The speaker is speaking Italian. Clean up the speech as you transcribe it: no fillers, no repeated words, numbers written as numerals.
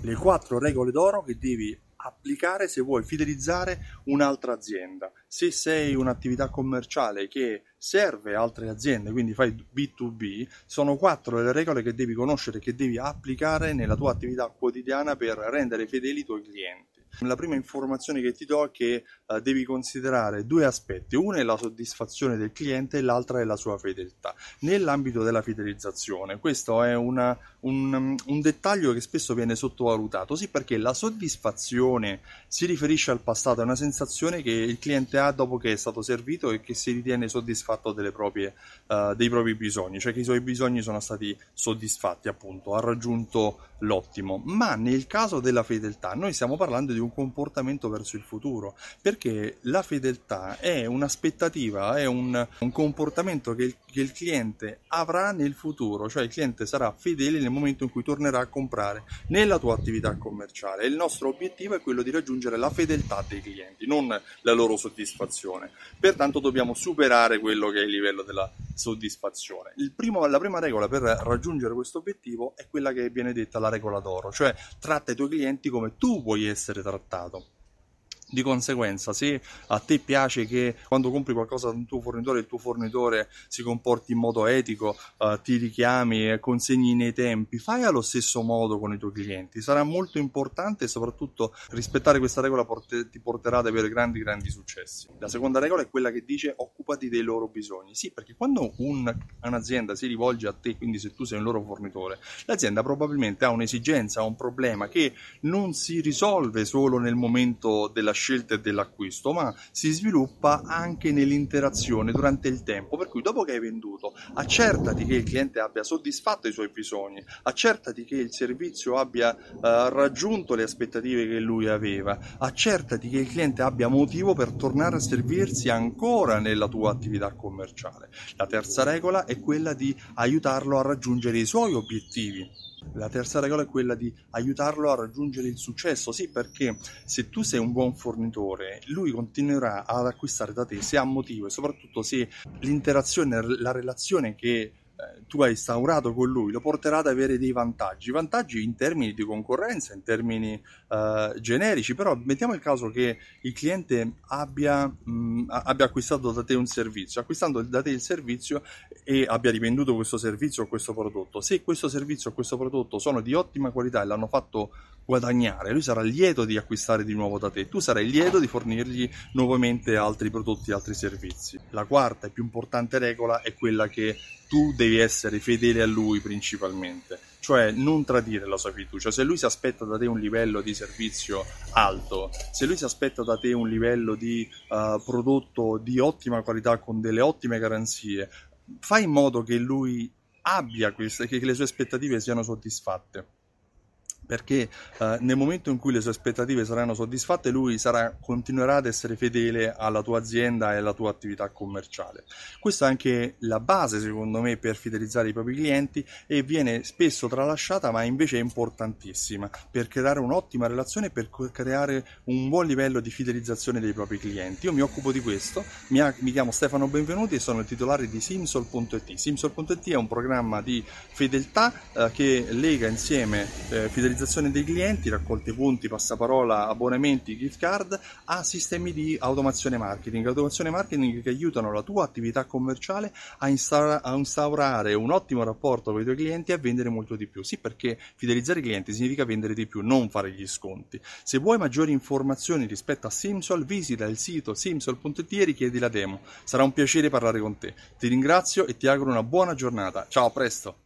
Le 4 regole d'oro che devi applicare se vuoi fidelizzare un'altra azienda. Se sei un'attività commerciale che serve altre aziende, quindi fai B2B, sono 4 le regole che devi conoscere, che devi applicare nella tua attività quotidiana per rendere fedeli i tuoi clienti. La prima informazione che ti do è che devi considerare due aspetti: uno è la soddisfazione del cliente e l'altra è la sua fedeltà. Nell'ambito della fidelizzazione, questo è un dettaglio che spesso viene sottovalutato, sì, perché la soddisfazione si riferisce al passato, è una sensazione che il cliente ha dopo che è stato servito e che si ritiene soddisfatto dei propri bisogni, cioè che i suoi bisogni sono stati soddisfatti, appunto, ha raggiunto l'ottimo. Ma nel caso della fedeltà noi stiamo parlando di un comportamento verso il futuro, perché la fedeltà è un'aspettativa, è un comportamento che il cliente avrà nel futuro, cioè il cliente sarà fedele nel momento in cui tornerà a comprare nella tua attività commerciale. Il nostro obiettivo è quello di raggiungere la fedeltà dei clienti, non la loro soddisfazione, pertanto dobbiamo superare quello che è il livello della soddisfazione. La prima regola per raggiungere questo obiettivo è quella che viene detta la regola d'oro, cioè tratta i tuoi clienti come tu vuoi essere trattato. Di conseguenza, se a te piace che quando compri qualcosa da un tuo fornitore il tuo fornitore si comporti in modo etico, ti richiami e consegni nei tempi, fai allo stesso modo con i tuoi clienti. Sarà molto importante e soprattutto rispettare questa regola ti porterà ad avere grandi successi. La seconda regola è quella che dice occupati dei loro bisogni, sì, perché quando un'azienda si rivolge a te, quindi se tu sei un loro fornitore, l'azienda probabilmente ha un'esigenza, ha un problema che non si risolve solo nel momento della scelta e dell'acquisto, ma si sviluppa anche nell'interazione durante il tempo. Per cui dopo che hai venduto, accertati che il cliente abbia soddisfatto i suoi bisogni, accertati che il servizio abbia raggiunto le aspettative che lui aveva, accertati che il cliente abbia motivo per tornare a servirsi ancora nella tua attività commerciale. La terza regola è quella di aiutarlo a raggiungere i suoi obiettivi. La terza regola è quella di aiutarlo a raggiungere il successo, sì, perché se tu sei un buon fornitore, lui continuerà ad acquistare da te se ha motivo e soprattutto se l'interazione, la relazione che tu hai instaurato con lui lo porterà ad avere dei vantaggi in termini di concorrenza, in termini generici. Però mettiamo il caso che il cliente abbia acquistato da te un servizio, acquistando da te il servizio e abbia rivenduto questo servizio o questo prodotto. Se questo servizio o questo prodotto sono di ottima qualità e l'hanno fatto guadagnare, lui sarà lieto di acquistare di nuovo da te, tu sarai lieto di fornirgli nuovamente altri prodotti, altri servizi. La quarta e più importante regola è quella che tu devi essere fedele a lui principalmente, cioè non tradire la sua fiducia. Se lui si aspetta da te un livello di servizio alto, se lui si aspetta da te un livello di prodotto di ottima qualità con delle ottime garanzie, fai in modo che lui abbia queste, che le sue aspettative siano soddisfatte. Perché nel momento in cui le sue aspettative saranno soddisfatte, lui continuerà ad essere fedele alla tua azienda e alla tua attività commerciale. Questa è anche la base, secondo me, per fidelizzare i propri clienti, e viene spesso tralasciata, ma invece è importantissima per creare un'ottima relazione, per creare un buon livello di fidelizzazione dei propri clienti. Io mi occupo di questo, mi chiamo Stefano Benvenuti e sono il titolare di Simsol.it. Simsol.it è un programma di fedeltà che lega insieme fidelizzazione dei clienti, raccolte punti, passaparola, abbonamenti, gift card, a sistemi di automazione marketing che aiutano la tua attività commerciale a instaurare un ottimo rapporto con i tuoi clienti e a vendere molto di più. Sì, perché fidelizzare i clienti significa vendere di più, non fare gli sconti. Se vuoi maggiori informazioni rispetto a Simsol, visita il sito simsol.it e richiedi la demo. Sarà un piacere parlare con te. Ti ringrazio e ti auguro una buona giornata. Ciao, a presto!